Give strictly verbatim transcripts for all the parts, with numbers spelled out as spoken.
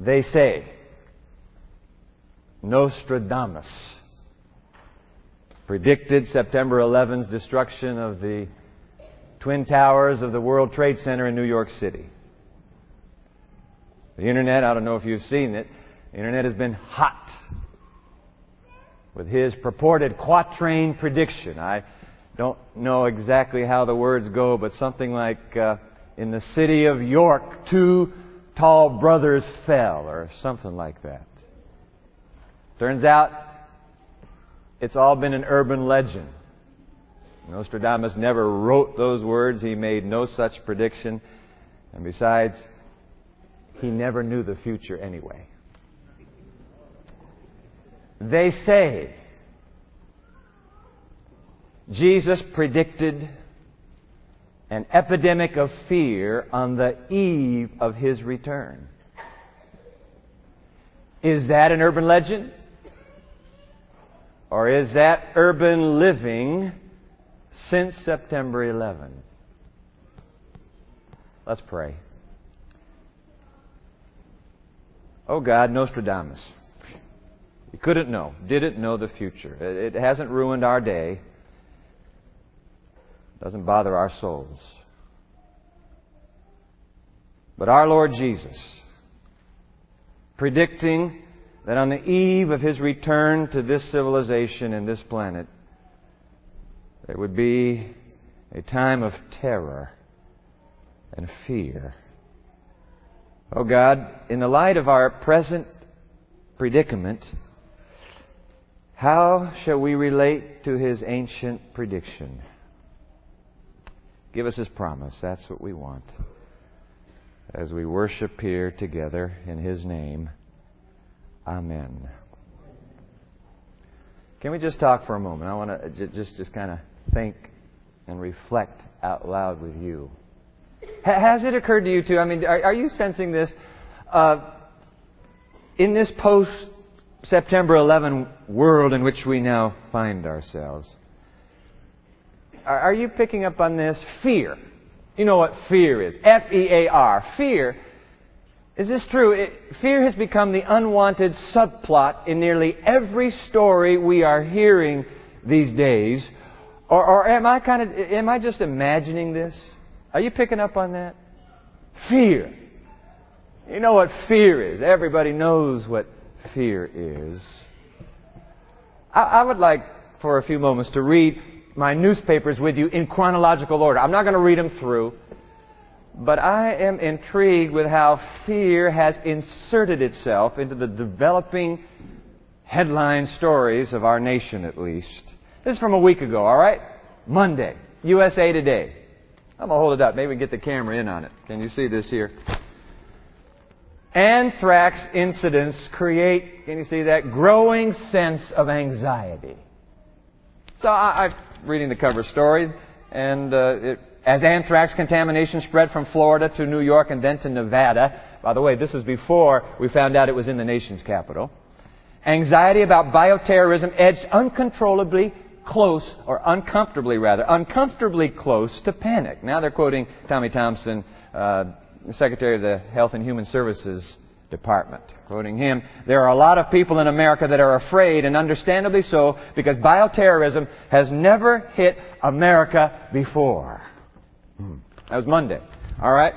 They say, Nostradamus predicted September eleventh destruction of the Twin Towers of the World Trade Center in New York City. The Internet, I don't know if you've seen it, the Internet has been hot with his purported quatrain prediction. I don't know exactly how the words go, but something like, uh, in the city of York, two tall brothers fell, or something like that. Turns out, it's all been an urban legend. Nostradamus never wrote those words. He made no such prediction. And besides, he never knew the future anyway. They say Jesus predicted an epidemic of fear on the eve of His return. Is that an urban legend? Or is that urban living since September eleventh? Let's pray. Oh God, Nostradamus. He couldn't know, didn't know the future. It hasn't ruined our day. It doesn't bother our souls. But our Lord Jesus, predicting that on the eve of His return to this civilization and this planet, there would be a time of terror and fear. Oh God, in the light of our present predicament, how shall we relate to His ancient prediction? Give us His promise. That's what we want. As we worship here together in His name. Amen. Can we just talk for a moment? I want to just, just kind of think and reflect out loud with you. Has it occurred to you too? I mean, are, are you sensing this? Uh, in this post September eleventh world in which we now find ourselves. Are you picking up on this? Fear. You know what fear is. F E A R. Fear. Is this true? It, fear has become the unwanted subplot in nearly every story we are hearing these days. Or, or am I kind of, am I just imagining this? Are you picking up on that? Fear. You know what fear is. Everybody knows what fear is. I, I would like for a few moments to read my newspapers with you in chronological order. I'm not going to read them through, but I am intrigued with how fear has inserted itself into the developing headline stories of our nation, at least. This is from a week ago, all right? Monday, U S A Today. I'm going to hold it up. Maybe we can get the camera in on it. Can you see this here? Anthrax incidents create, can you see that, growing sense of anxiety. So I, I'm reading the cover story, and uh, it, as anthrax contamination spread from Florida to New York and then to Nevada, by the way, this was before we found out it was in the nation's capital, anxiety about bioterrorism edged uncontrollably close, or uncomfortably rather, uncomfortably close to panic. Now they're quoting Tommy Thompson, uh, the Secretary of the Health and Human Services Department. Quoting him, there are a lot of people in America that are afraid, and understandably so, because bioterrorism has never hit America before. Hmm. That was Monday. All right?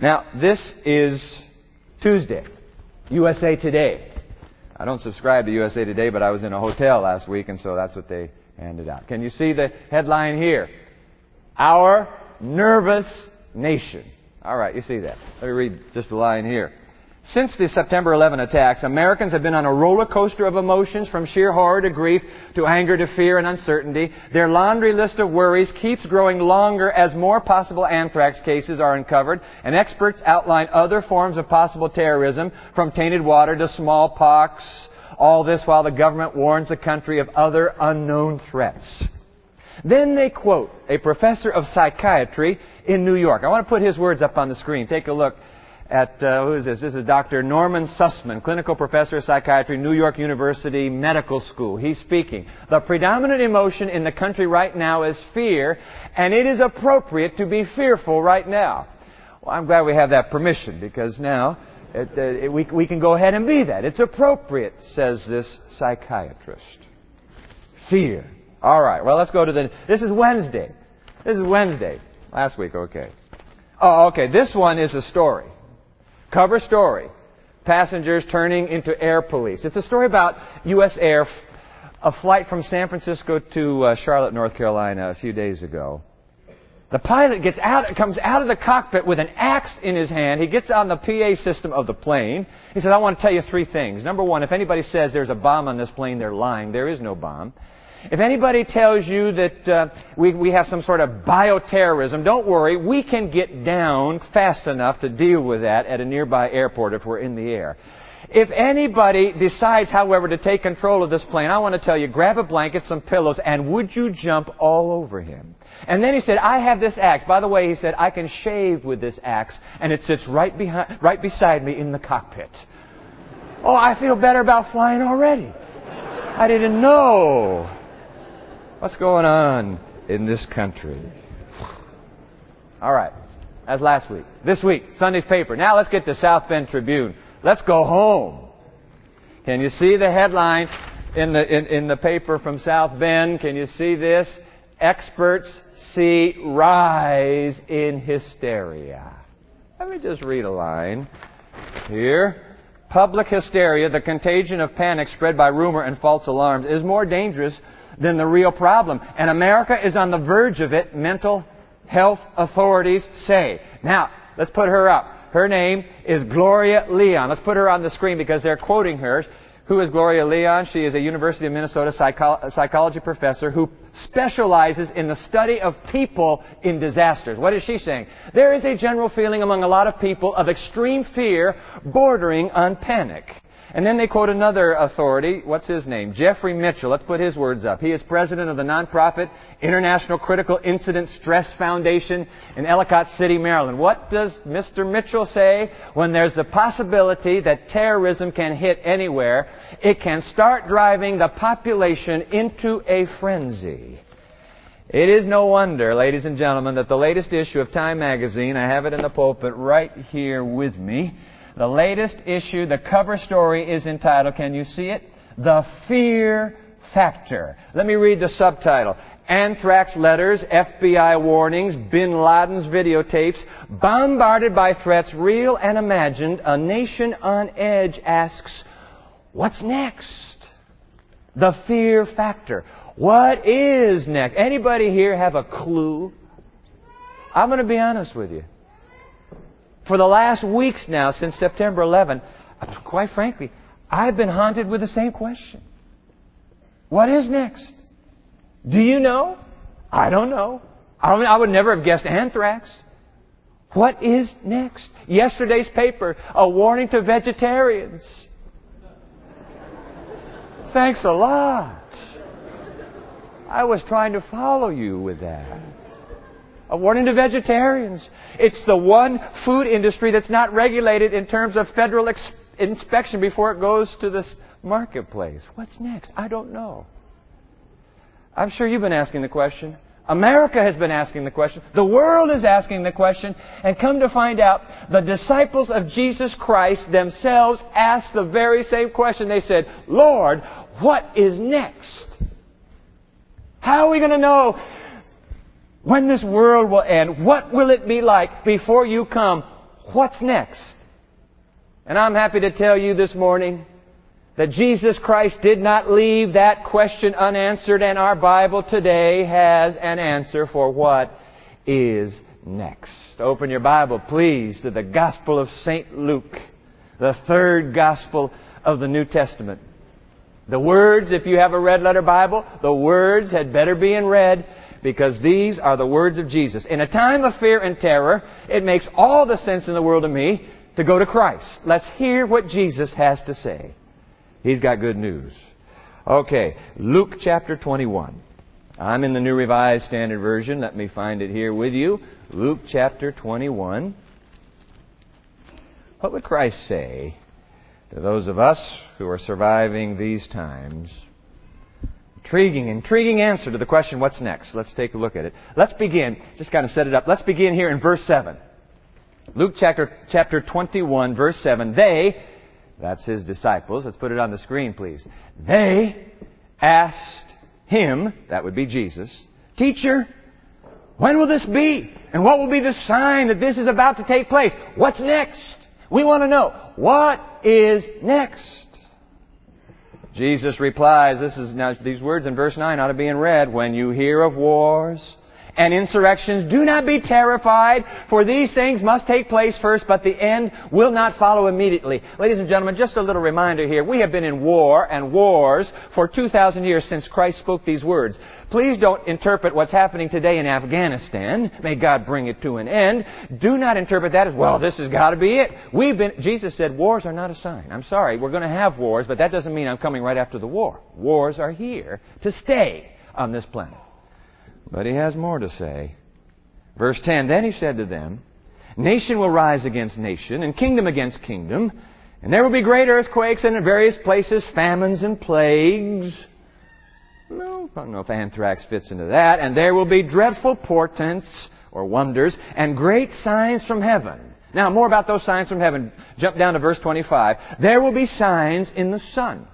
Now, this is Tuesday. U S A Today. I don't subscribe to U S A Today, but I was in a hotel last week, and so that's what they handed out. Can you see the headline here? Our Nervous Nation. All right, you see that. Let me read just a line here. Since the September eleventh attacks, Americans have been on a roller coaster of emotions from sheer horror to grief, to anger to fear and uncertainty. Their laundry list of worries keeps growing longer as more possible anthrax cases are uncovered, and experts outline other forms of possible terrorism, from tainted water to smallpox, all this while the government warns the country of other unknown threats. Then they quote a professor of psychiatry in New York. I want to put his words up on the screen. Take a look at, uh, who is this? This is Doctor Norman Sussman, clinical professor of psychiatry, New York University Medical School. He's speaking. The predominant emotion in the country right now is fear, and it is appropriate to be fearful right now. Well, I'm glad we have that permission, because now It, uh, it, we, we can go ahead and be that. It's appropriate, says this psychiatrist. Fear. All right, well, let's go to the... This is Wednesday. This is Wednesday. Last week, okay. Oh, okay, this one is a story. Cover story. Passengers turning into air police. It's a story about U S Air, a flight from San Francisco to uh, Charlotte, North Carolina, a few days ago. The pilot gets out, comes out of the cockpit with an axe in his hand. He gets on the P A system of the plane. He says, I want to tell you three things. Number one, if anybody says there's a bomb on this plane, they're lying. There is no bomb. If anybody tells you that uh, we, we have some sort of bioterrorism, don't worry. We can get down fast enough to deal with that at a nearby airport if we're in the air. If anybody decides, however, to take control of this plane, I want to tell you, grab a blanket, some pillows, and would you jump all over him? And then he said, I have this axe. By the way, he said, I can shave with this axe, and it sits right behind, right beside me in the cockpit. Oh, I feel better about flying already. I didn't know. What's going on in this country? All right. That's last week. This week, Sunday's paper. Now let's get to South Bend Tribune. Let's go home. Can you see the headline in the in, in the paper from South Bend? Can you see this? Experts see rise in hysteria. Let me just read a line here. Public hysteria, the contagion of panic spread by rumor and false alarms, is more dangerous than the real problem. And America is on the verge of it, mental health authorities say. Now, let's put her up. Her name is Gloria Leon. Let's put her on the screen because they're quoting her. Who is Gloria Leon? She is a University of Minnesota psycho- psychology professor who specializes in the study of people in disasters. What is she saying? There is a general feeling among a lot of people of extreme fear bordering on panic. And then they quote another authority. What's his name? Jeffrey Mitchell. Let's put his words up. He is president of the nonprofit International Critical Incident Stress Foundation in Ellicott City, Maryland. What does Mister Mitchell say? When there's the possibility that terrorism can hit anywhere, it can start driving the population into a frenzy. It is no wonder, ladies and gentlemen, that the latest issue of Time magazine, I have it in the pulpit right here with me, the latest issue, the cover story is entitled, can you see it? The Fear Factor. Let me read the subtitle. Anthrax letters, F B I warnings, Bin Laden's videotapes, bombarded by threats real and imagined, a nation on edge asks, what's next? The Fear Factor. What is next? Anybody here have a clue? I'm going to be honest with you. For the last weeks now, since September eleventh, quite frankly, I've been haunted with the same question. What is next? Do you know? I don't know. I, don't, I would never have guessed anthrax. What is next? Yesterday's paper, a warning to vegetarians. Thanks a lot. I was trying to follow you with that. A warning to vegetarians. It's the one food industry that's not regulated in terms of federal ex- inspection before it goes to this marketplace. What's next? I don't know. I'm sure you've been asking the question. America has been asking the question. The world is asking the question. And come to find out, the disciples of Jesus Christ themselves asked the very same question. They said, Lord, what is next? How are we going to know when this world will end? What will it be like before you come? What's next? And I'm happy to tell you this morning that Jesus Christ did not leave that question unanswered, and our Bible today has an answer for what is next. Open your Bible, please, to the Gospel of Saint Luke, the third Gospel of the New Testament. The words, if you have a red letter Bible, the words had better be in red, because these are the words of Jesus. In a time of fear and terror, it makes all the sense in the world to me to go to Christ. Let's hear what Jesus has to say. He's got good news. Okay, Luke chapter twenty-one. I'm in the New Revised Standard Version. Let me find it here with you. Luke chapter twenty-one. What would Christ say to those of us who are surviving these times? Intriguing, intriguing answer to the question, what's next? Let's take a look at it. Let's begin, just kind of set it up. Let's begin here in verse seven. Luke chapter, chapter twenty-one, verse seven. They, that's his disciples. Let's put it on the screen, please. They asked him, that would be Jesus, Teacher, when will this be? And what will be the sign that this is about to take place? What's next? We want to know. What is next? Jesus replies, this is now these words in verse nine ought to be in red. When you hear of wars and insurrections, do not be terrified, for these things must take place first, but the end will not follow immediately. Ladies and gentlemen, just a little reminder here. We have been in war and wars for two thousand years since Christ spoke these words. Please don't interpret what's happening today in Afghanistan. May God bring it to an end. Do not interpret that as, well, this has got to be it. We've been, Jesus said, wars are not a sign. I'm sorry, we're going to have wars, but that doesn't mean I'm coming right after the war. Wars are here to stay on this planet. But he has more to say. Verse ten, then he said to them, nation will rise against nation, and kingdom against kingdom, and there will be great earthquakes, and in various places famines and plagues. No, I don't know if anthrax fits into that. And there will be dreadful portents, or wonders, and great signs from heaven. Now, more about those signs from heaven. Jump down to verse twenty-five. There will be signs in the sun,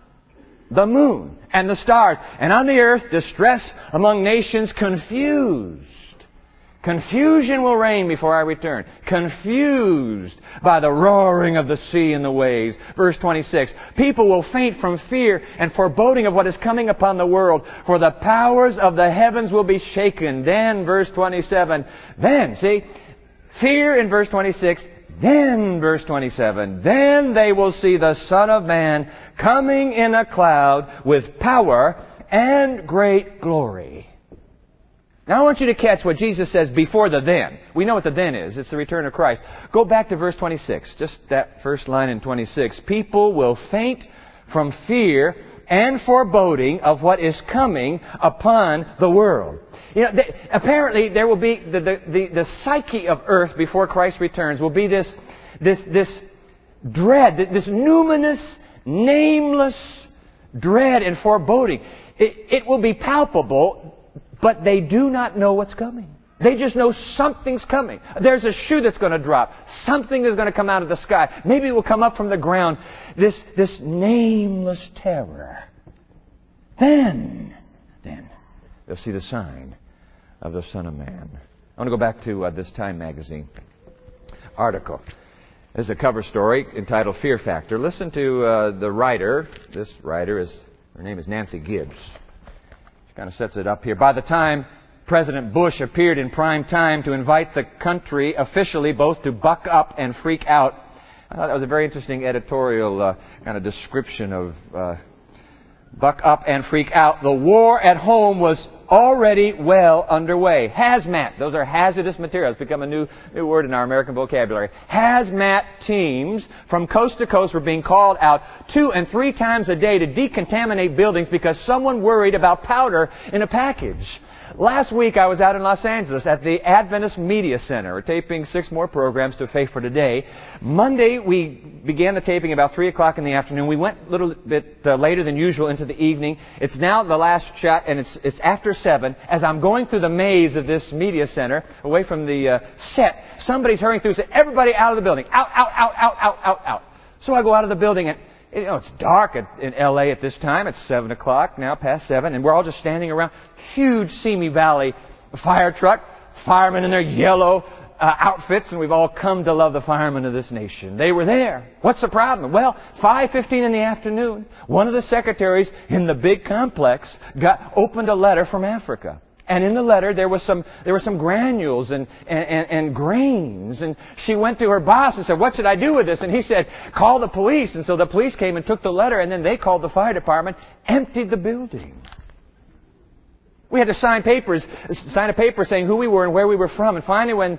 the moon, and the stars, and on the earth distress among nations confused. Confusion will reign before I return. Confused by the roaring of the sea and the waves. Verse twenty-six, people will faint from fear and foreboding of what is coming upon the world, for the powers of the heavens will be shaken. Then, verse twenty-seven, then, see, fear in verse twenty-six, then, verse twenty-seven, then they will see the Son of Man coming in a cloud with power and great glory. Now I want you to catch what Jesus says before the then. We know what the then is. It's the return of Christ. Go back to verse twenty-six, just that first line in twenty-six. People will faint from fear and foreboding of what is coming upon the world. You know, they, apparently there will be the, the, the, the psyche of earth before Christ returns will be this, this, this dread, this numinous, nameless dread and foreboding. It, it will be palpable, but they do not know what's coming. They just know something's coming. There's a shoe that's going to drop. Something is going to come out of the sky. Maybe it will come up from the ground. This, this nameless terror. Then, then, they'll see the sign of the Son of Man. I want to go back to uh, this Time magazine article. This is a cover story entitled Fear Factor. Listen to uh, the writer. This writer is, her name is Nancy Gibbs. She kind of sets it up here. By the time President Bush appeared in prime time to invite the country officially both to buck up and freak out. I thought that was a very interesting editorial uh, kind of description of uh, buck up and freak out. The war at home was already well underway. Hazmat, those are hazardous materials, become a new, new word in our American vocabulary. Hazmat teams from coast to coast were being called out two and three times a day to decontaminate buildings because someone worried about powder in a package. Last week I was out in Los Angeles at the Adventist Media Center taping six more programs to Faith for Today. Monday we began the taping about three o'clock in the afternoon. We went a little bit uh, later than usual into the evening. It's now the last shot and it's it's after seven. As I'm going through the maze of this media center away from the uh, set, somebody's hurrying through and said, everybody out of the building. Out, out, out, out, out, out, out. So I go out of the building and you know, it's dark at, in L A at this time. It's seven o'clock now, past seven, and we're all just standing around. Huge Simi Valley fire truck, firemen in their yellow uh, outfits, and we've all come to love the firemen of this nation. They were there. What's the problem? Well, five fifteen in the afternoon, one of the secretaries in the big complex got opened a letter from Africa. And in the letter, there was some, there were some granules and, and, and, and grains. And she went to her boss and said, what should I do with this? And he said, call the police. And so the police came and took the letter, and then they called the fire department, emptied the building. We had to sign papers, sign a paper saying who we were and where we were from. And finally when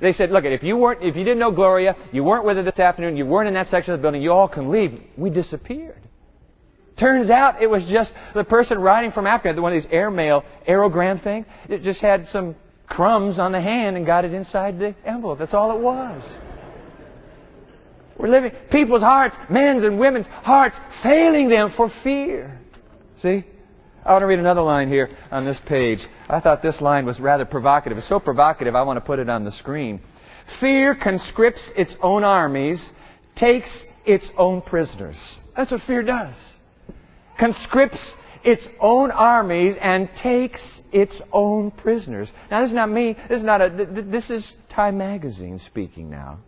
they said, look, if you weren't, if you didn't know Gloria, you weren't with her this afternoon, you weren't in that section of the building, you all can leave. We disappeared. Turns out it was just the person riding from Africa, one of these airmail aerogram things. It just had some crumbs on the hand and got it inside the envelope. That's all it was. We're living, people's hearts, men's and women's hearts, failing them for fear. See? I want to read another line here on this page. I thought this line was rather provocative. It's so provocative I want to put it on the screen. Fear conscripts its own armies, takes its own prisoners. That's what fear does. Conscripts its own armies and takes its own prisoners. Now, this is not me. This is not a. Th- th- this is Time Magazine speaking now.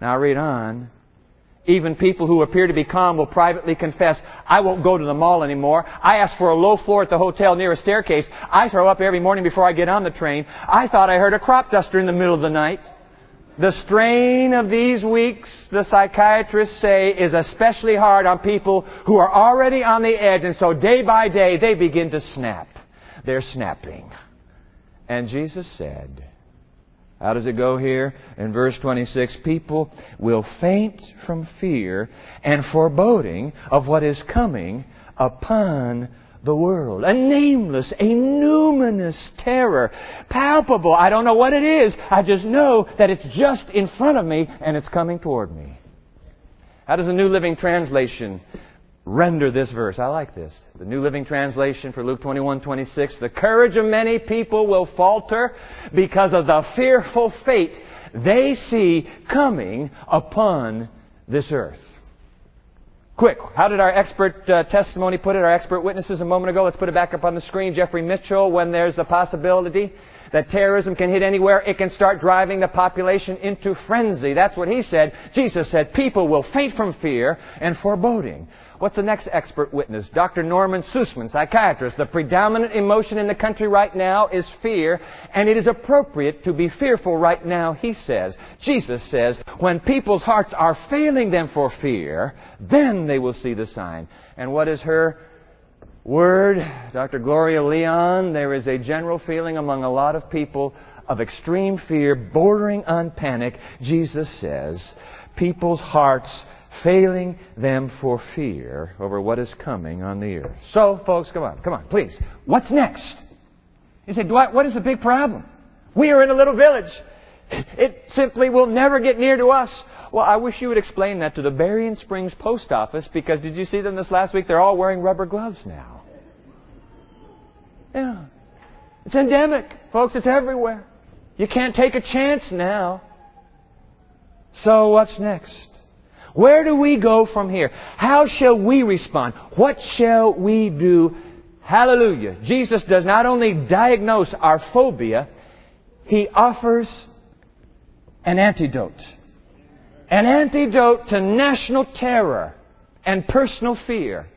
Now, I read on. Even people who appear to be calm will privately confess, I won't go to the mall anymore. I asked for a low floor at the hotel near a staircase. I throw up every morning before I get on the train. I thought I heard a crop duster in the middle of the night. The strain of these weeks, the psychiatrists say, is especially hard on people who are already on the edge, and so day by day they begin to snap. They're snapping. And Jesus said, how does it go here? In verse twenty-six, people will faint from fear and foreboding of what is coming upon the world. A nameless, a numinous terror. Palpable. I don't know what it is. I just know that it's just in front of me and it's coming toward me. How does the New Living Translation render this verse? I like this. The New Living Translation for Luke twenty-one twenty-six. The courage of many people will falter because of the fearful fate they see coming upon this earth. Quick, how did our expert uh, testimony put it? Our expert witnesses a moment ago. Let's put it back up on the screen. Jeffrey Mitchell, when there's the possibility that terrorism can hit anywhere, it can start driving the population into frenzy. That's what he said. Jesus said people will faint from fear and foreboding. What's the next expert witness? Doctor Norman Sussman, psychiatrist. The predominant emotion in the country right now is fear, and it is appropriate to be fearful right now, he says. Jesus says, when people's hearts are failing them for fear, then they will see the sign. And what is her word? Doctor Gloria Leon, there is a general feeling among a lot of people of extreme fear bordering on panic. Jesus says, people's hearts failing them for fear over what is coming on the earth. So, folks, come on, come on, please. What's next? You say, Dwight, what is the big problem? We are in a little village. It simply will never get near to us. Well, I wish you would explain that to the Berrien Springs post office, because did you see them this last week? They're all wearing rubber gloves now. Yeah. It's endemic, folks. It's everywhere. You can't take a chance now. So what's next? Where do we go from here? How shall we respond? What shall we do? Hallelujah. Jesus does not only diagnose our phobia, He offers an antidote. An antidote to national terror and personal fear.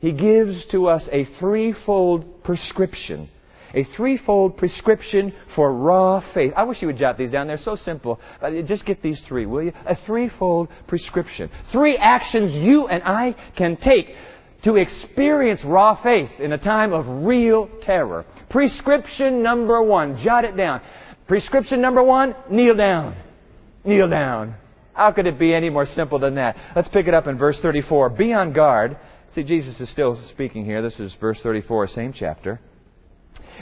He gives to us a threefold prescription. A threefold prescription for raw faith. I wish you would jot these down. They're so simple. Just get these three, will you? A threefold prescription. Three actions you and I can take to experience raw faith in a time of real terror. Prescription number one. Jot it down. Prescription number one, kneel down. Kneel down. How could it be any more simple than that? Let's pick it up in verse thirty-four. Be on guard. See, Jesus is still speaking here. This is verse thirty-four, same chapter.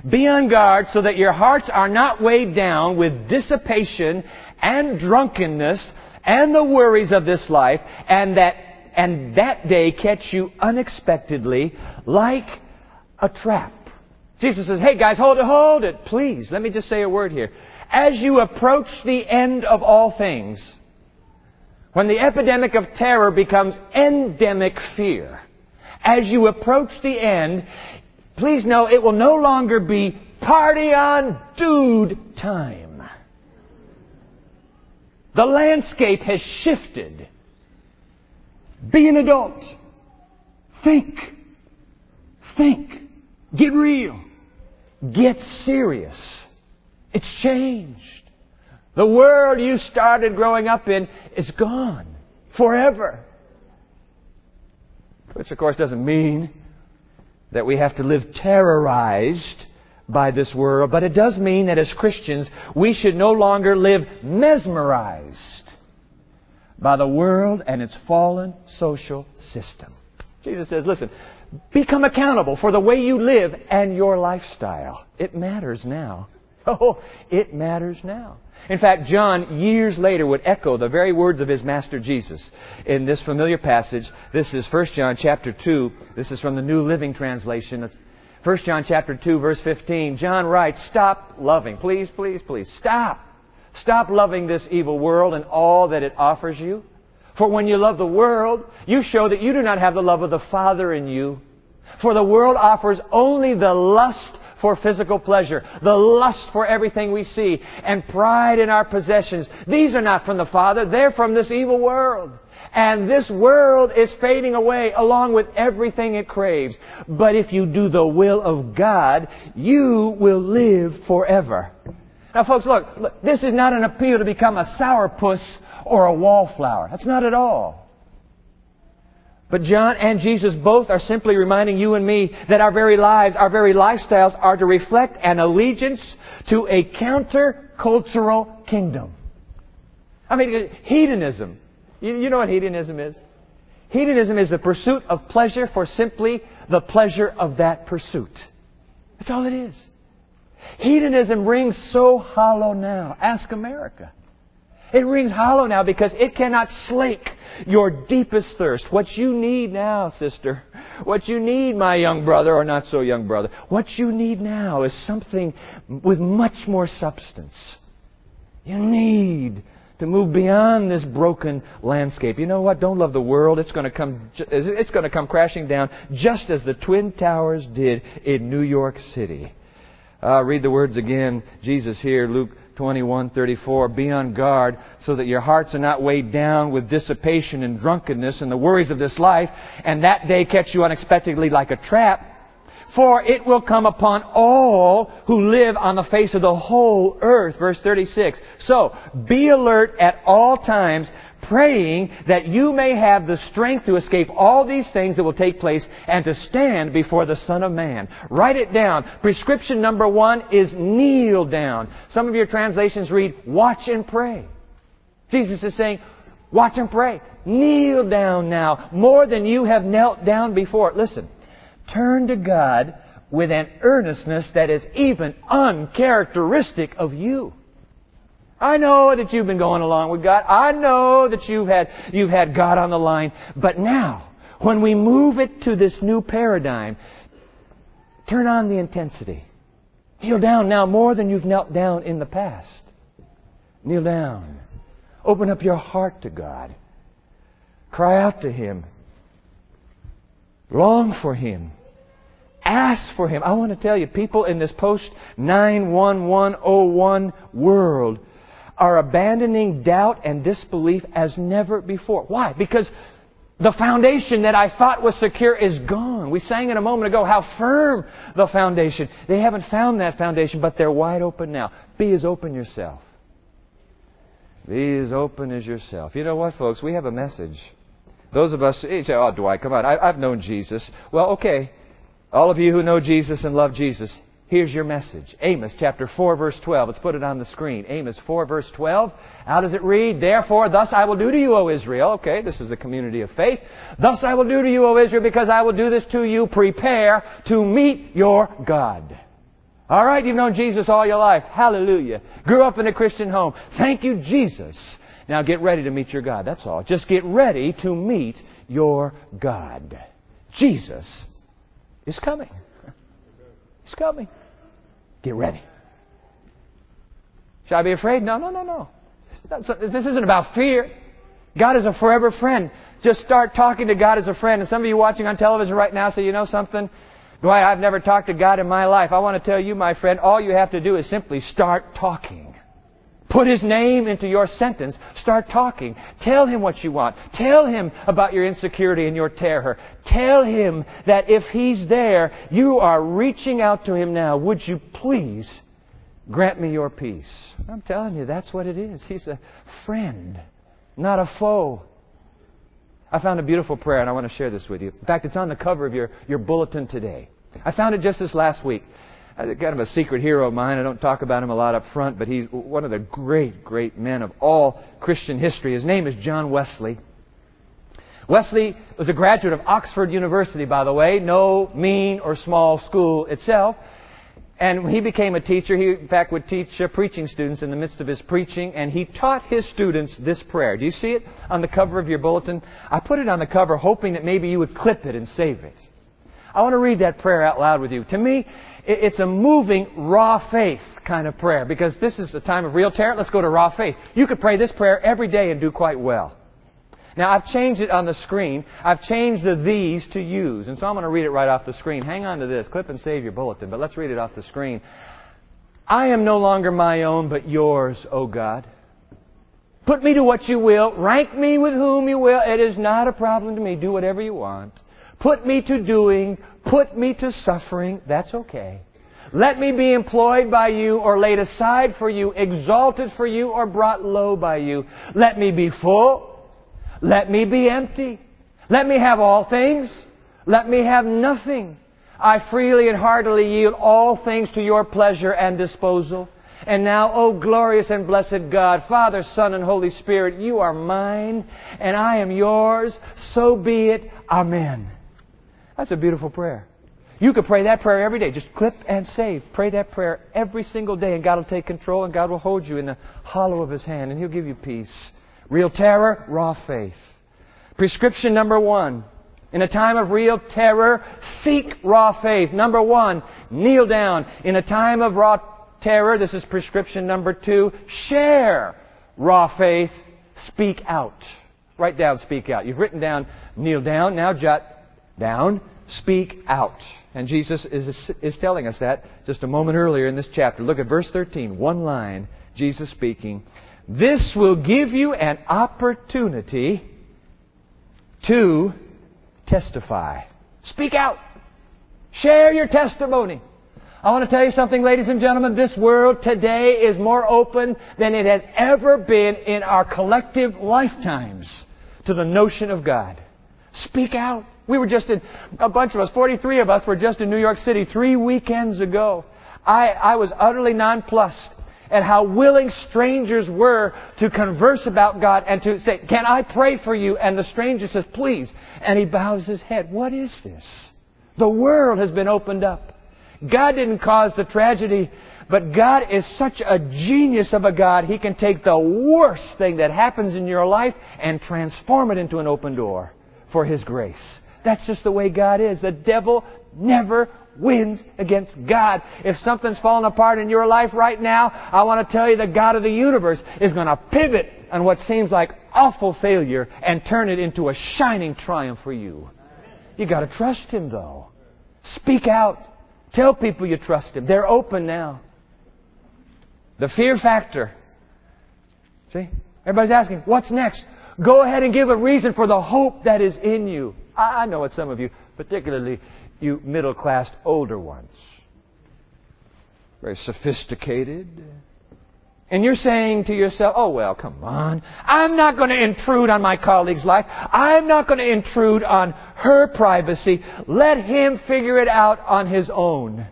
Be on guard so that your hearts are not weighed down with dissipation and drunkenness and the worries of this life, and that and that day catch you unexpectedly like a trap. Jesus says, hey guys, hold it, hold it, please. Let me just say a word here. As you approach the end of all things, when the epidemic of terror becomes endemic fear, as you approach the end, please know it will no longer be party on dude time. The landscape has shifted. Be an adult. Think. Think. Get real. Get serious. It's changed. The world you started growing up in is gone forever. Which, of course, doesn't mean that we have to live terrorized by this world. But it does mean that as Christians, we should no longer live mesmerized by the world and its fallen social system. Jesus says, listen, become accountable for the way you live and your lifestyle. It matters now. Oh, it matters now. In fact, John, years later, would echo the very words of his master Jesus in this familiar passage. This is First John chapter two. This is from the New Living Translation. It's First John chapter two, verse fifteen. John writes, stop loving. Please, please, please, stop Stop loving this evil world and all that it offers you. For when you love the world, you show that you do not have the love of the Father in you. For the world offers only the lust for physical pleasure, the lust for everything we see, and pride in our possessions. These are not from the Father, they're from this evil world. And this world is fading away along with everything it craves. But if you do the will of God, you will live forever. Now folks, look, look this is not an appeal to become a sourpuss or a wallflower. That's not at all. But John and Jesus both are simply reminding you and me that our very lives, our very lifestyles are to reflect an allegiance to a counter-cultural kingdom. I mean, hedonism. You know what hedonism is? Hedonism is the pursuit of pleasure for simply the pleasure of that pursuit. That's all it is. Hedonism rings so hollow now. Ask America. It rings hollow now because it cannot slake your deepest thirst. What you need now, sister, what you need, my young brother, or not so young brother, what you need now is something with much more substance. You need to move beyond this broken landscape. You know what? Don't love the world. It's going to come, it's going to come crashing down just as the Twin Towers did in New York City. Uh, read the words again. Jesus here, Luke twenty-one thirty-four, be on guard so that your hearts are not weighed down with dissipation and drunkenness and the worries of this life, and that day catch you unexpectedly like a trap. For it will come upon all who live on the face of the whole earth. Verse thirty-six. So, be alert at all times, praying that you may have the strength to escape all these things that will take place and to stand before the Son of Man. Write it down. Prescription number one is kneel down. Some of your translations read, watch and pray. Jesus is saying, watch and pray. Kneel down now, more than you have knelt down before. Listen. Turn to God with an earnestness that is even uncharacteristic of you. I know that you've been going along with God. I know that you've had, you've had God on the line. But now, when we move it to this new paradigm, turn on the intensity. Kneel down now more than you've knelt down in the past. Kneel down. Open up your heart to God. Cry out to Him. Long for Him. Ask for Him. I want to tell you, people in this post nine one one oh one world are abandoning doubt and disbelief as never before. Why? Because the foundation that I thought was secure is gone. We sang it a moment ago, how firm the foundation. They haven't found that foundation, but they're wide open now. Be as open yourself. Be as open as yourself. You know what, folks? We have a message. Those of us, you say, oh, Dwight, come on, I, I've known Jesus. Well, okay, all of you who know Jesus and love Jesus, here's your message. Amos chapter four, verse twelve. Let's put it on the screen. Amos four, verse twelve. How does it read? Therefore, thus I will do to you, O Israel. Okay, this is the community of faith. Thus I will do to you, O Israel, because I will do this to you. Prepare to meet your God. All right, you've known Jesus all your life. Hallelujah. Grew up in a Christian home. Thank you, Jesus. Now get ready to meet your God. That's all. Just get ready to meet your God. Jesus is coming. He's coming. Get ready. Should I be afraid? No, no, no, no. This isn't about fear. God is a forever friend. Just start talking to God as a friend. And some of you watching on television right now say, you know something? Dwight, I've never talked to God in my life. I want to tell you, my friend, all you have to do is simply start talking. Put His name into your sentence. Start talking. Tell Him what you want. Tell Him about your insecurity and your terror. Tell Him that if He's there, you are reaching out to Him now. Would you please grant me your peace? I'm telling you, that's what it is. He's a friend, not a foe. I found a beautiful prayer, and I want to share this with you. In fact, it's on the cover of your, your bulletin today. I found it just this last week. Kind of a secret hero of mine. I don't talk about him a lot up front, but he's one of the great, great men of all Christian history. His name is John Wesley. Wesley was a graduate of Oxford University, by the way, no mean or small school itself. And he became a teacher. He, in fact, would teach uh, preaching students in the midst of his preaching, and he taught his students this prayer. Do you see it on the cover of your bulletin? I put it on the cover hoping that maybe you would clip it and save it. I want to read that prayer out loud with you. To me, it's a moving, raw faith kind of prayer, because this is a time of real terror. Let's go to raw faith. You could pray this prayer every day and do quite well. Now, I've changed it on the screen. I've changed the these to yous, and so I'm going to read it right off the screen. Hang on to this. Clip and save your bulletin, but let's read it off the screen. I am no longer my own, but yours, O God. Put me to what you will. Rank me with whom you will. It is not a problem to me. Do whatever you want. Put me to doing. Put me to suffering. That's okay. Let me be employed by you or laid aside for you, exalted for you or brought low by you. Let me be full. Let me be empty. Let me have all things. Let me have nothing. I freely and heartily yield all things to your pleasure and disposal. And now, O glorious and blessed God, Father, Son, and Holy Spirit, you are mine, and I am yours. So be it. Amen. That's a beautiful prayer. You could pray that prayer every day. Just clip and save. Pray that prayer every single day, and God will take control, and God will hold you in the hollow of His hand, and He'll give you peace. Real terror, raw faith. Prescription number one. In a time of real terror, seek raw faith. Number one, kneel down. In a time of raw terror, this is prescription number two, share raw faith, speak out. Write down, speak out. You've written down, kneel down, now jot down, speak out. And Jesus is, is telling us that just a moment earlier in this chapter. Look at verse thirteen, one line, Jesus speaking. This will give you an opportunity to testify. Speak out. Share your testimony. I want to tell you something, ladies and gentlemen. This world today is more open than it has ever been in our collective lifetimes to the notion of God. Speak out. We were just in, a bunch of us, forty-three of us were just in New York City three weekends ago. I, I was utterly nonplussed at how willing strangers were to converse about God and to say, can I pray for you? And the stranger says, please. And he bows his head. What is this? The world has been opened up. God didn't cause the tragedy, but God is such a genius of a God, He can take the worst thing that happens in your life and transform it into an open door for His grace. That's just the way God is. The devil never wins against God. If something's falling apart in your life right now, I want to tell you the God of the universe is going to pivot on what seems like awful failure and turn it into a shining triumph for you. You got to trust Him, though. Speak out. Tell people you trust Him. They're open now. The fear factor. See? Everybody's asking, what's next? Go ahead and give a reason for the hope that is in you. I know what some of you, particularly you middle-class older ones, very sophisticated. And you're saying to yourself, oh, well, come on. I'm not going to intrude on my colleague's life. I'm not going to intrude on her privacy. Let him figure it out on his own.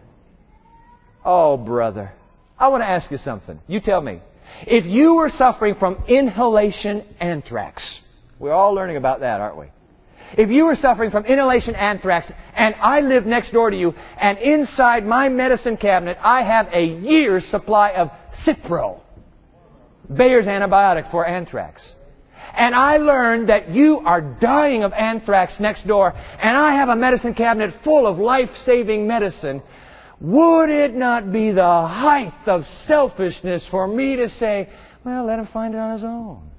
Oh, brother, I want to ask you something. You tell me. If you were suffering from inhalation anthrax, we're all learning about that, aren't we? If you were suffering from inhalation anthrax and I live next door to you and inside my medicine cabinet I have a year's supply of Cipro, Bayer's antibiotic for anthrax, and I learned that you are dying of anthrax next door and I have a medicine cabinet full of life-saving medicine, would it not be the height of selfishness for me to say, well, let him find it on his own.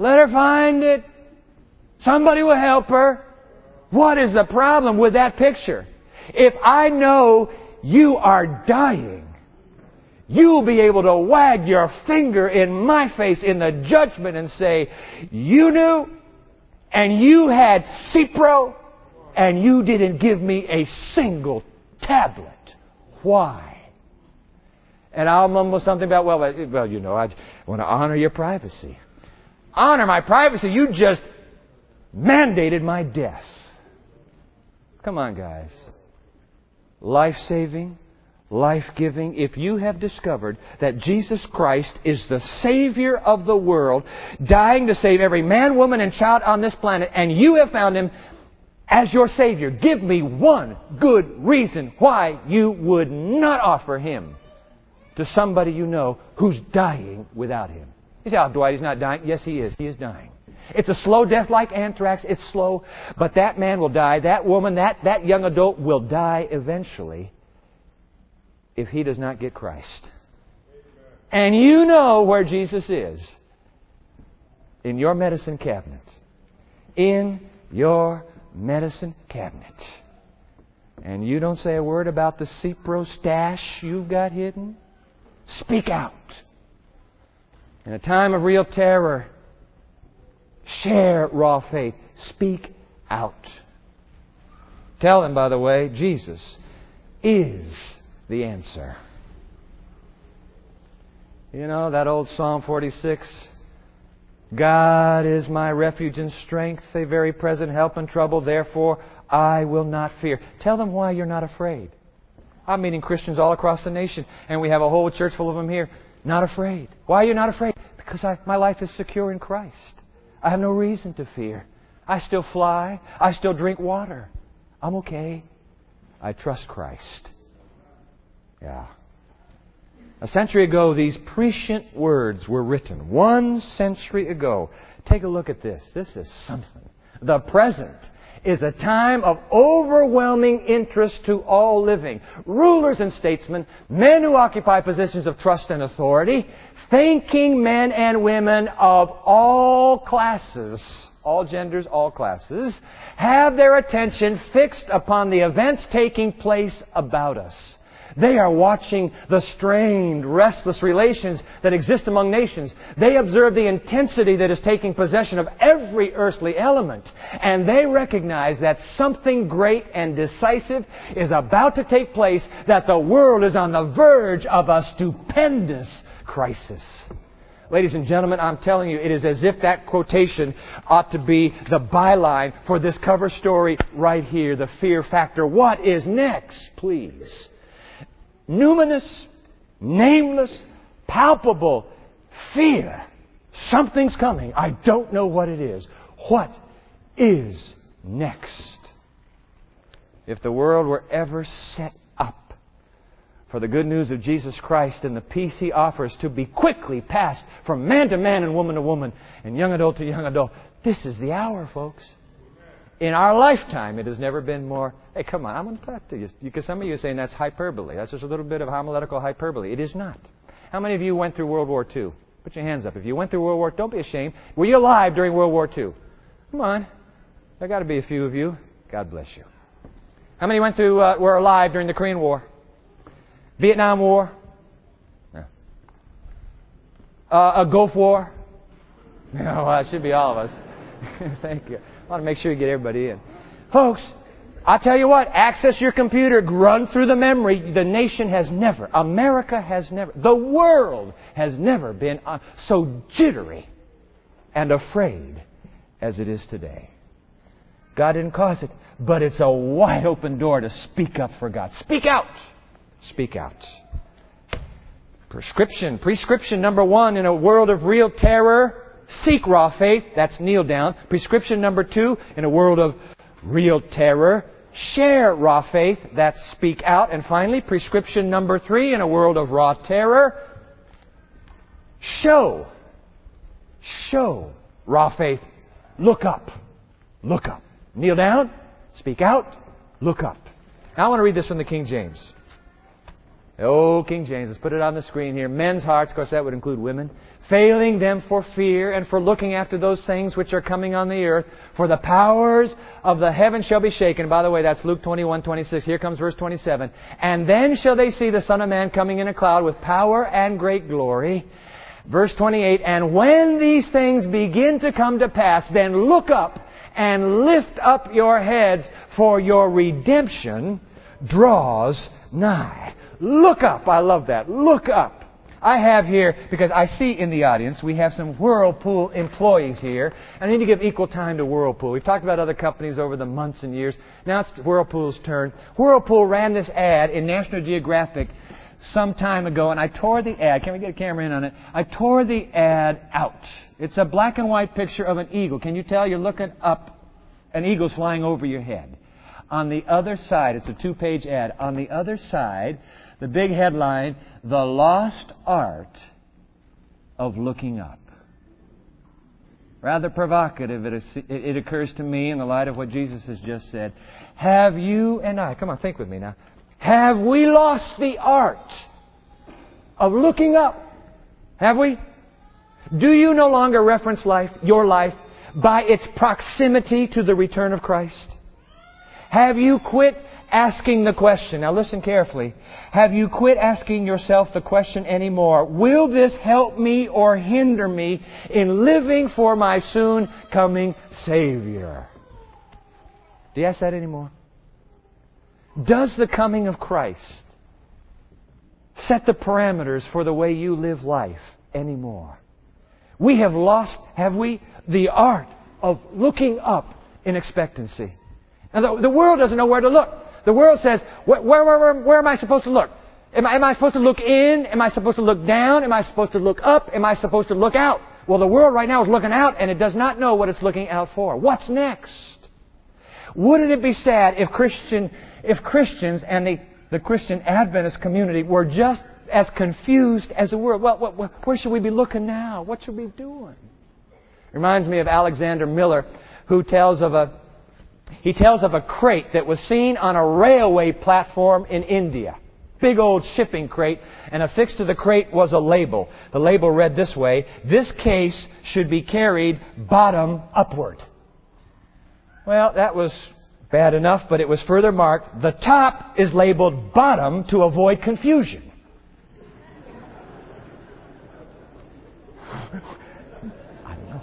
Let her find it. Somebody will help her. What is the problem with that picture? If I know you are dying, you'll be able to wag your finger in my face in the judgment and say, you knew and you had Cipro and you didn't give me a single tablet. Why? And I'll mumble something about, well, well, you know, I want to honor your privacy. Honor my privacy? You just mandated my death. Come on, guys. Life-saving, life-giving. If you have discovered that Jesus Christ is the Savior of the world, dying to save every man, woman, and child on this planet, and you have found Him as your Savior, give me one good reason why you would not offer Him to somebody you know who's dying without Him. You say, oh, Dwight, He's not dying. Yes, He is. He is dying. It's a slow death like anthrax. It's slow. But that man will die. That woman, that, that young adult will die eventually if he does not get Christ. And you know where Jesus is. In your medicine cabinet. In your medicine cabinet. And you don't say a word about the Cipro stash you've got hidden. Speak out. In a time of real terror, share raw faith. Speak out. Tell them, by the way, Jesus is the answer. You know that old Psalm forty-six, God is my refuge and strength, a very present help in trouble, therefore I will not fear. Tell them why you're not afraid. I'm meeting Christians all across the nation, and we have a whole church full of them here. Not afraid. Why are you not afraid? Because I, my life is secure in Christ. I have no reason to fear. I still fly. I still drink water. I'm okay. I trust Christ. Yeah. A century ago, these prescient words were written. One century ago. Take a look at this. This is something. The present is a time of overwhelming interest to all living. Rulers and statesmen, men who occupy positions of trust and authority, thinking men and women of all classes, all genders, all classes, have their attention fixed upon the events taking place about us. They are watching the strained, restless relations that exist among nations. They observe the intensity that is taking possession of every earthly element. And they recognize that something great and decisive is about to take place, that the world is on the verge of a stupendous crisis. Ladies and gentlemen, I'm telling you, it is as if that quotation ought to be the byline for this cover story right here, the fear factor. What is next, please? Numinous, nameless, palpable fear. Something's coming. I don't know what it is. What is next? If the world were ever set up for the good news of Jesus Christ and the peace He offers to be quickly passed from man to man and woman to woman and young adult to young adult, this is the hour, folks. In our lifetime, it has never been more. Hey, come on, I'm going to talk to you. Because some of you are saying that's hyperbole. That's just a little bit of homiletical hyperbole. It is not. How many of you went through World War Two? Put your hands up. If you went through World War Two, don't be ashamed. Were you alive during World War Two? Come on. There got to be a few of you. God bless you. How many went through, uh, were alive during the Korean War? Vietnam War? No. Uh, a Gulf War? No, well, it should be all of us. Thank you. I want to make sure you get everybody in. Folks, I tell you what, access your computer, run through the memory. The nation has never, America has never, the world has never been so jittery and afraid as it is today. God didn't cause it, but it's a wide open door to speak up for God. Speak out. Speak out. Prescription, prescription number one in a world of real terror. Seek raw faith. That's kneel down. Prescription number two, in a world of real terror, share raw faith. That's speak out. And finally, prescription number three, in a world of raw terror, show. Show raw faith. Look up. Look up. Kneel down. Speak out. Look up. Now I want to read this from the King James. Oh, King James, let's put it on the screen here. Men's hearts, of course, that would include women. Failing them for fear and for looking after those things which are coming on the earth, for the powers of the heavens shall be shaken. By the way, that's Luke twenty-one, twenty-six. Here comes verse twenty-seven. And then shall they see the Son of Man coming in a cloud with power and great glory. Verse twenty-eight. And when these things begin to come to pass, then look up and lift up your heads, for your redemption draws nigh. Look up. I love that. Look up. I have here, because I see in the audience, we have some Whirlpool employees here. I need to give equal time to Whirlpool. We've talked about other companies over the months and years. Now it's Whirlpool's turn. Whirlpool ran this ad in National Geographic some time ago, and I tore the ad. Can we get a camera in on it? I tore the ad out. It's a black and white picture of an eagle. Can you tell? You're looking up. An eagle's flying over your head. On the other side, it's a two-page ad. On the other side, the big headline, The Lost Art of Looking Up. rather provocative, it, it occurs to me in the light of what Jesus has just said. Have you and I, come on, think with me now, have we lost the art of looking up? Have we? Do you no longer reference life, your life, by its proximity to the return of Christ? Have you quit asking the question? Now listen carefully. Have you quit asking yourself the question anymore? Will this help me or hinder me in living for my soon coming Savior? Do you ask that anymore? Does the coming of Christ set the parameters for the way you live life anymore? We have lost, have we, the art of looking up in expectancy. Now, the, the world doesn't know where to look. The world says, where, where, where, where am I supposed to look? Am I, am I supposed to look in? Am I supposed to look down? Am I supposed to look up? Am I supposed to look out? Well, the world right now is looking out, and it does not know what it's looking out for. What's next? Wouldn't it be sad if Christian, if Christians and the, the Christian Adventist community were just as confused as the world? Well, what, what, where should we be looking now? What should we be doing? Reminds me of Alexander Miller, who tells of a He tells of a crate that was seen on a railway platform in India. Big old shipping crate, and affixed to the crate was a label. The label read this way: "This case should be carried bottom upward." Well, that was bad enough, but it was further marked, "The top is labeled bottom to avoid confusion." I know.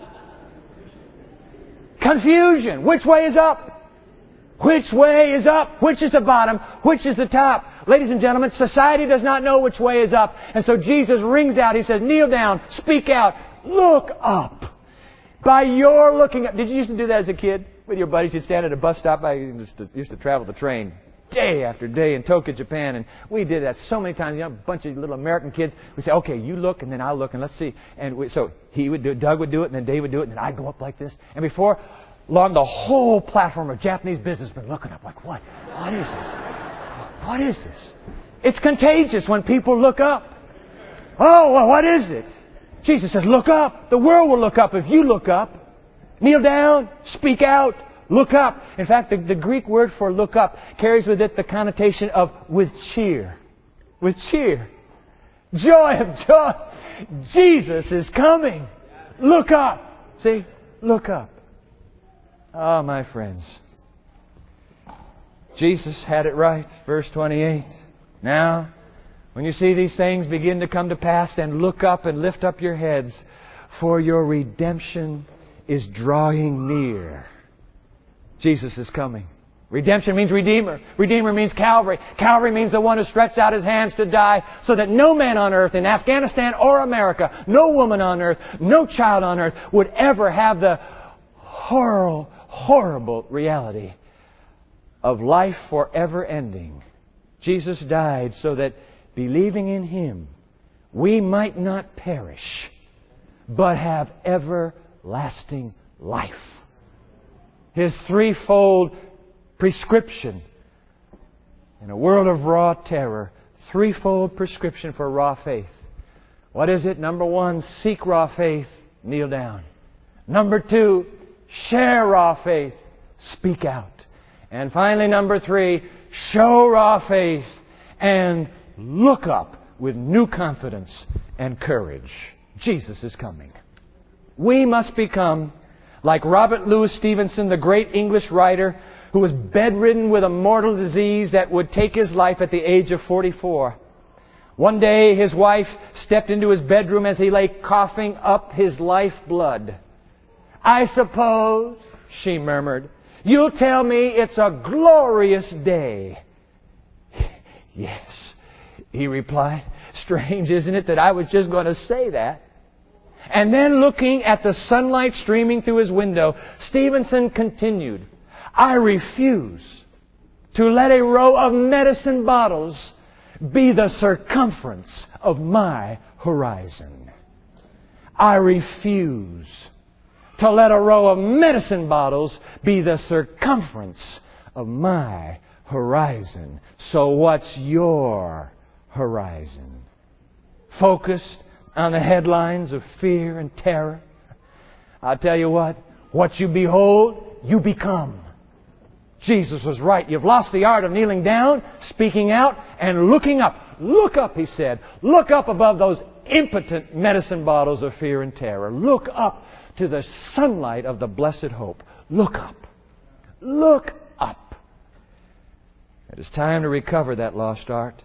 Confusion! Which way is up? Which way is up? Which is the bottom? Which is the top? Ladies and gentlemen, society does not know which way is up. And so Jesus rings out. He says, kneel down, speak out, look up. By your looking up. Did you used to do that as a kid with your buddies? You'd stand at a bus stop. I used to, used to travel the train day after day in Tokyo, Japan. And we did that so many times. You know, a bunch of little American kids. We say, okay, you look and then I'll look and let's see. And we, so he would do it, Doug would do it, and then Dave would do it, and then I'd go up like this. And before long, the whole platform of Japanese businessmen looking up like, what? What is this? What is this? It's contagious when people look up. Oh, well, what is it? Jesus says, look up. The world will look up if you look up. Kneel down, speak out, look up. In fact, the, the Greek word for look up carries with it the connotation of with cheer. With cheer. Joy of joy. Jesus is coming. Look up. See? Look up. Ah, oh, my friends. Jesus had it right. Verse twenty-eight. Now, when you see these things begin to come to pass, then look up and lift up your heads, for your redemption is drawing near. Jesus is coming. Redemption means Redeemer. Redeemer means Calvary. Calvary means the one who stretched out His hands to die so that no man on earth in Afghanistan or America, no woman on earth, no child on earth would ever have the horrible horrible reality of life forever ending. Jesus died so that believing in Him, we might not perish, but have everlasting life. His threefold prescription in a world of raw terror, threefold prescription for raw faith. What is it? Number one, seek raw faith, kneel down. Number two, share raw faith. Speak out. And finally, number three, show raw faith and look up with new confidence and courage. Jesus is coming. We must become like Robert Louis Stevenson, the great English writer who was bedridden with a mortal disease that would take his life at the age of forty-four. One day, his wife stepped into his bedroom as he lay coughing up his lifeblood. "I suppose," she murmured, "you'll tell me it's a glorious day." "Yes," he replied. "Strange, isn't it, that I was just going to say that?" And then looking at the sunlight streaming through his window, Stevenson continued, "I refuse to let a row of medicine bottles be the circumference of my horizon. I refuse to let a row of medicine bottles be the circumference of my horizon." So what's your horizon? Focused on the headlines of fear and terror? I'll tell you what, what you behold, you become. Jesus was right. You've lost the art of kneeling down, speaking out, and looking up. Look up, he said. Look up above those impotent medicine bottles of fear and terror. Look up to the sunlight of the blessed hope. Look up. Look up. It is time to recover that lost art.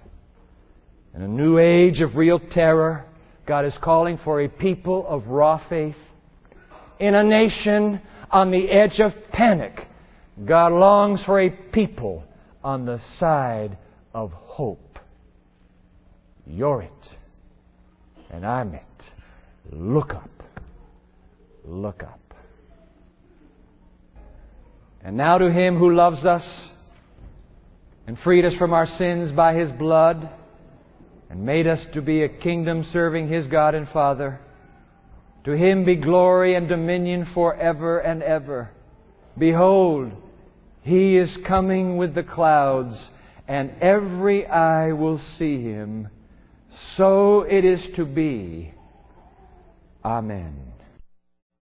In a new age of real terror, God is calling for a people of raw faith. In a nation on the edge of panic, God longs for a people on the side of hope. You're it, and I'm it. Look up. Look up. And now to Him who loves us and freed us from our sins by His blood and made us to be a kingdom serving His God and Father, to Him be glory and dominion forever and ever. Behold, He is coming with the clouds, and every eye will see Him. So it is to be. Amen.